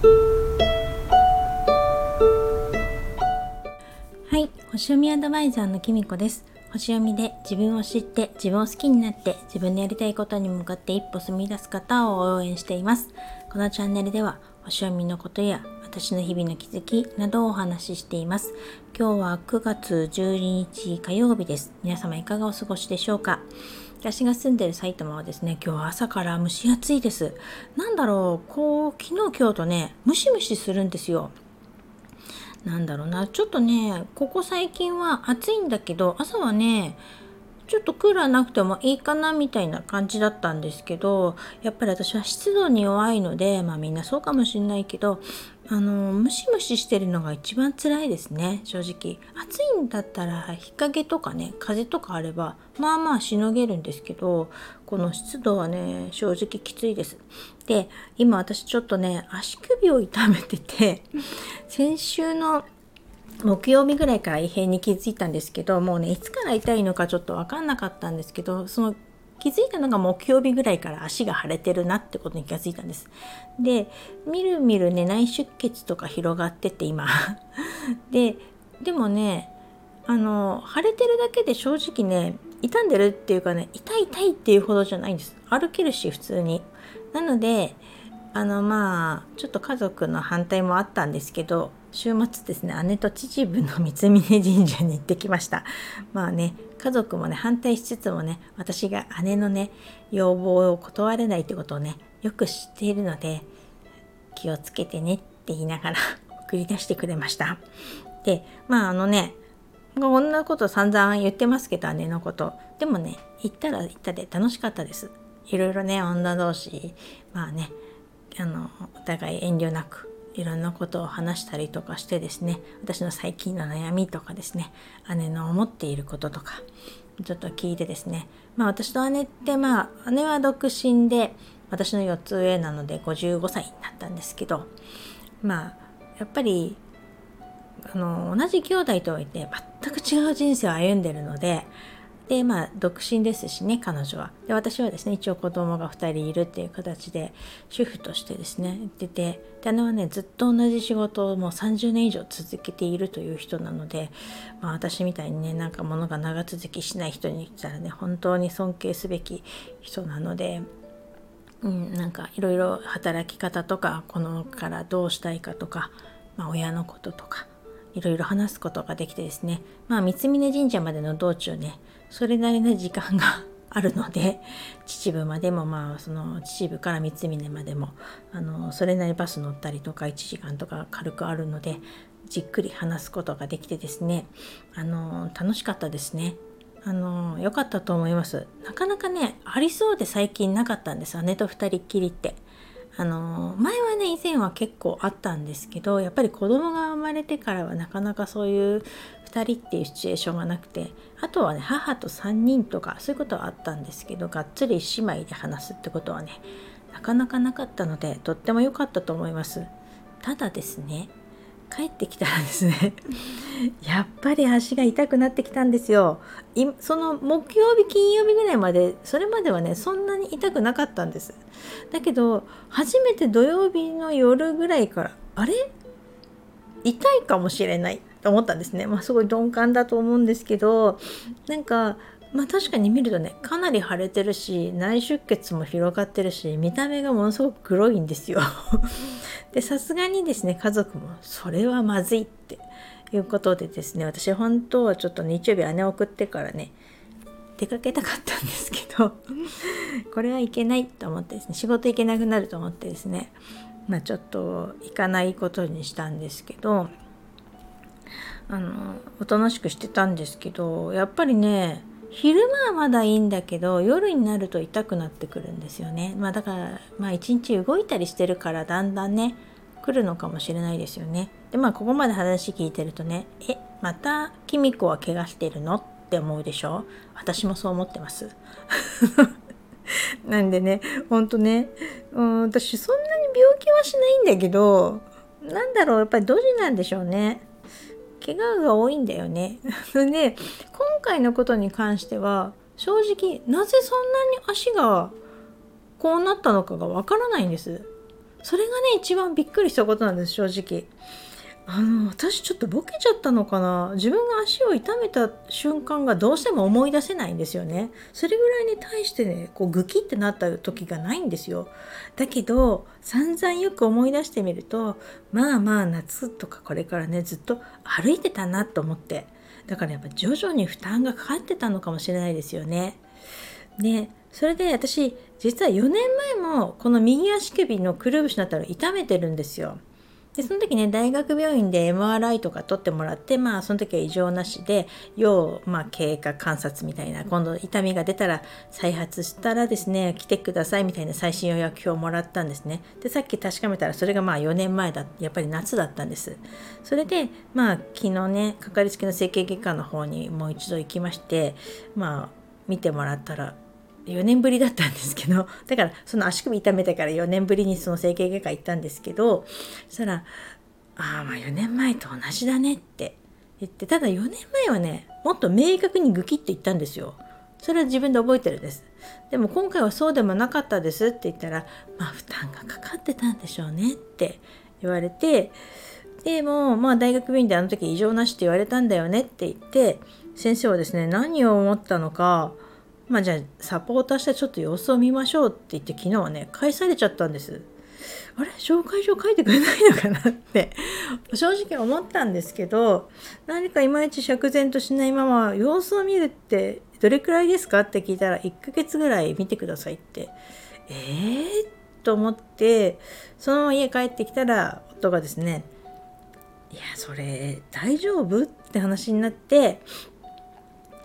はい、星読みアドバイザーのきみこです。星読みで自分を知って自分を好きになって自分のやりたいことに向かって一歩踏み出す方を応援しています。このチャンネルでは星読みのことや私の日々の気づきなどをお話ししています。今日は9月12日火曜日です。皆様いかがお過ごしでしょうか。私が住んでいる埼玉はですね、今日は朝から蒸し暑いです。なんだろう、昨日今日とねムシムシするんですよ。なんだろうな、ちょっとねここ最近は暑いんだけど朝はねちょっとクーラーなくてもいいかなみたいな感じだったんですけど、やっぱり私は湿度に弱いので、まあみんなそうかもしれないけどムシムシしてるのが一番辛いですね、正直。暑いんだったら日陰とかね風とかあればまあまあしのげるんですけど、この湿度はね正直きついです。で、今私ちょっとね足首を痛めてて先週の木曜日ぐらいから異変に気づいたんですけど、もうねいつから痛いのかちょっと分かんなかったんですけど、その気づいたのが木曜日ぐらいから足が腫れてるなってことに気がついたんです。で、みるみるね内出血とか広がってて今でもね腫れてるだけで正直ね痛んでるっていうかね痛いっていうほどじゃないんです。歩けるし普通に。なのでまあちょっと家族の反対もあったんですけど、週末ですね姉と秩父の三峯神社に行ってきました。まあね家族もね反対しつつもね、私が姉のね要望を断れないってことをねよく知っているので、気をつけてねって言いながら送り出してくれました。で、まあこんなこと散々言ってますけど姉のこと、でもね行ったら行ったで楽しかったです。いろいろね女同士まあねお互い遠慮なくいろんなことを話したりとかしてですね、私の最近の悩みとかですね、姉の思っていることとかちょっと聞いてですね、まあ私と姉って姉は独身で私の4つ上なので55歳になったんですけど、まあやっぱり同じ兄弟とはいって全く違う人生を歩んでるので、でまあ独身ですしね彼女は。で、私はですね一応子供が2人いるっていう形で主婦としてですね出て、で姉はねずっと同じ仕事をもう30年以上続けているという人なので、まあ、私みたいにねなんか物が長続きしない人にしたらね本当に尊敬すべき人なので、なんかいろいろ働き方とかこの子からどうしたいかとか、まあ、親のこととかいろいろ話すことができてですね、まあ三峯神社までの道中ねそれなりの時間があるので、秩父までも秩父から三峯までもそれなりバス乗ったりとか1時間とか軽くあるのでじっくり話すことができてですね、楽しかったですね。良かったと思います。なかなかねありそうで最近なかったんです、姉と2人っきりって。前はね以前は結構あったんですけど、やっぱり子供が生まれてからはなかなかそういう2人っていうシチュエーションがなくて、あとはね母と3人とかそういうことはあったんですけど、がっつり姉妹で話すってことはねなかなかなかったのでとっても良かったと思います。ただですね帰ってきたらですねやっぱり足が痛くなってきたんですよ。その木曜日金曜日ぐらいまで、それまではねそんなに痛くなかったんです。だけど初めて土曜日の夜ぐらいからあれ痛いかもしれないと思ったんですね。まあすごい鈍感だと思うんですけど、なんかまあ確かに見るとねかなり腫れてるし内出血も広がってるし見た目がものすごく黒いんですよで、さすがにですね家族もそれはまずいっていうことでですね、私本当はちょっと日曜日姉を送ってからね出かけたかったんですけどこれはいけないと思ってですね、仕事行けなくなると思ってですね、まあちょっと行かないことにしたんですけど、おとなしくしてたんですけど、やっぱりね昼間はまだいいんだけど夜になると痛くなってくるんですよね。まあだから一日動いたりしてるからだんだんね来るのかもしれないですよね。でまあここまで話聞いてるとね、またきみこは怪我してるのって思うでしょ。私もそう思ってますなんでねほんとね私そんなに病気はしないんだけど、なんだろうやっぱりドジなんでしょうね。怪我が多いんだよねで、今回のことに関しては正直なぜそんなに足がこうなったのかがわからないんです。それがね一番びっくりしたことなんです、正直。私ちょっとボケちゃったのかな、自分が足を痛めた瞬間がどうしても思い出せないんですよね。それぐらいに対してねこうグキってなった時がないんですよ。だけど散々よく思い出してみると、まあまあ夏とかこれからねずっと歩いてたなと思って、だからやっぱ徐々に負担がかかってたのかもしれないですよね。でそれで私実は4年前もこの右足首のくるぶしのあたりを痛めてるんですよ。でその時ね大学病院で MRI とか取ってもらって、まあその時は異常なしで要、経過観察みたいな、今度痛みが出たら再発したらですね来てくださいみたいな最新予約表をもらったんですね。でさっき確かめたらそれがまあ4年前だ、やっぱり夏だったんです。それでまあ昨日ねかかりつけの整形外科の方にもう一度行きまして、まあ見てもらったら4年ぶりだったんですけど、だからその足首痛めてから4年ぶりにその整形外科行ったんですけど、そしたらまあ4年前と同じだねって言って、ただ4年前はねもっと明確にグキッと言ったんですよ。それは自分で覚えてるんです。でも今回はそうでもなかったですって言ったら、まあ負担がかかってたんでしょうねって言われて、でもまあ大学病院であの時異常なしって言われたんだよねって言って、先生はですね何を思ったのか、まあじゃあサポーターしてちょっと様子を見ましょうって言って、昨日はね返されちゃったんです。あれ紹介状書いてくれないのかなって正直思ったんですけど、何かいまいち釈然としないまま様子を見るってどれくらいですかって聞いたら、1ヶ月ぐらい見てくださいって、と思って、そのまま家帰ってきたら夫がですね、いやそれ大丈夫って話になって、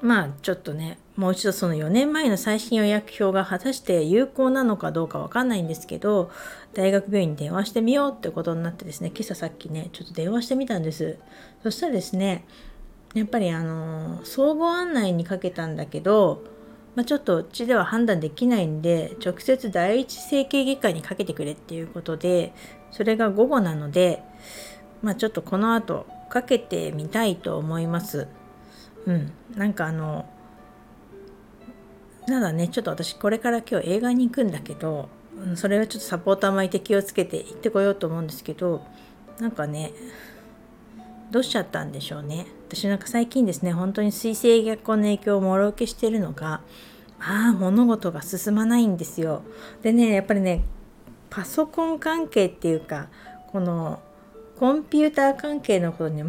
まあちょっとねもう一度その4年前の最新予約表が果たして有効なのかどうかわかんないんですけど、大学病院に電話してみようってことになってですね、今朝さっきねちょっと電話してみたんです。そしたらですねやっぱり総合案内にかけたんだけど、ちょっとうちでは判断できないんで直接第一整形外科にかけてくれっていうことで、それが午後なのでちょっとこの後かけてみたいと思います。なんかただねちょっと私これから今日映画に行くんだけど、それはちょっとサポーター巻いて気をつけて行ってこようと思うんですけど、なんかねどうしちゃったんでしょうね。私なんか最近ですね本当に水星逆行の影響をもろ受けしているのが、物事が進まないんですよ。でねやっぱりねパソコン関係っていうかこのコンピューター関係のことに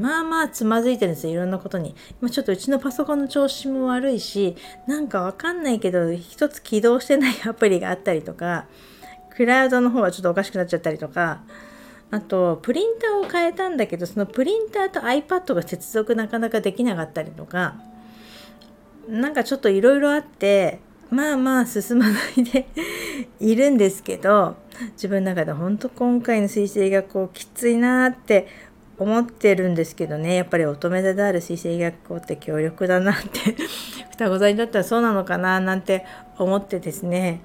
つまずいてるんですよ、いろんなことに。ちょっとうちのパソコンの調子も悪いし、なんかわかんないけど一つ起動してないアプリがあったりとか、クラウドの方はちょっとおかしくなっちゃったりとか、あとプリンターを変えたんだけどそのプリンターと iPad が接続なかなかできなかったりとか、なんかちょっといろいろあって進まないでいるんですけど、自分の中で本当今回の水星逆行きついなって思ってるんですけどね、やっぱり乙女座である水星逆行って強力だなって双子座にだったらそうなのかななんて思ってですね、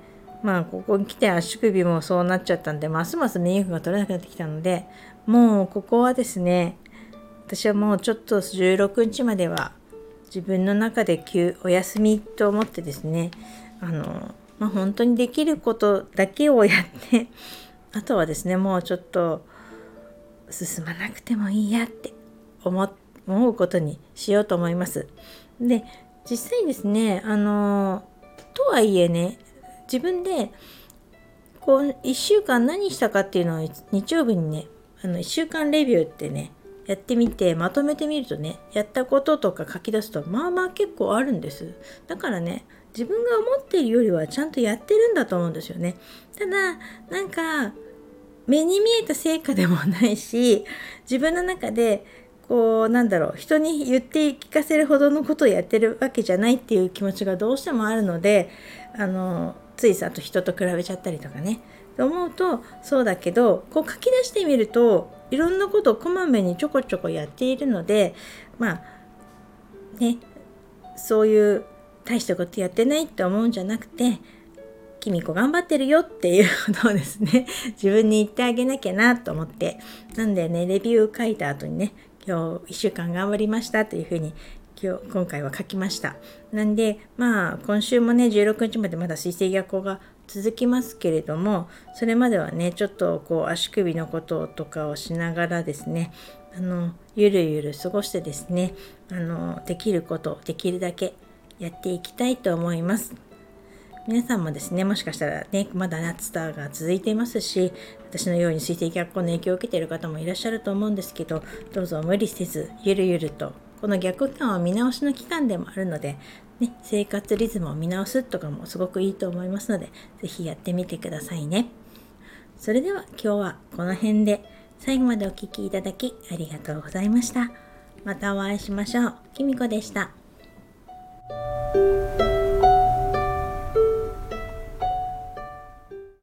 ここに来て足首もそうなっちゃったんで、ますます免疫が取れなくなってきたので、もうここはですね私はもうちょっと16日までは自分の中でお休みと思ってですね、本当にできることだけをやってあとはですねもうちょっと進まなくてもいいやって思うことにしようと思います。で実際ですねとはいえね自分でこう1週間何したかっていうのを日曜日にね1週間レビューってねやってみてまとめてみるとね、やったこととか書き出すと結構あるんです。だからね自分が思っているよりはちゃんとやってるんだと思うんですよね。ただなんか目に見えた成果でもないし、自分の中で人に言って聞かせるほどのことをやってるわけじゃないっていう気持ちがどうしてもあるので、ついさと人と比べちゃったりとかねと思うとそうだけど、書き出してみるといろんなことをこまめにちょこちょこやっているので、そういう大したことやってないって思うんじゃなくて、君子頑張ってるよっていうことをですね自分に言ってあげなきゃなと思って、なんでねレビュー書いた後にね今日1週間頑張りましたというふうに今回は書きました。なんで今週もね16日までまだ水星逆行が続きますけれども、それまではねちょっとこう足首のこととかをしながらですね、ゆるゆる過ごしてですね、できることをできるだけやっていきたいと思います。皆さんもですね、もしかしたらね、まだ夏タが続いていますし、私のように水滴逆行の影響を受けている方もいらっしゃると思うんですけど、どうぞ無理せずゆるゆると、この逆期間は見直しの期間でもあるので、ね、生活リズムを見直すとかもすごくいいと思いますので、ぜひやってみてくださいね。それでは今日はこの辺で、最後までお聞きいただきありがとうございました。またお会いしましょう。きみこでした。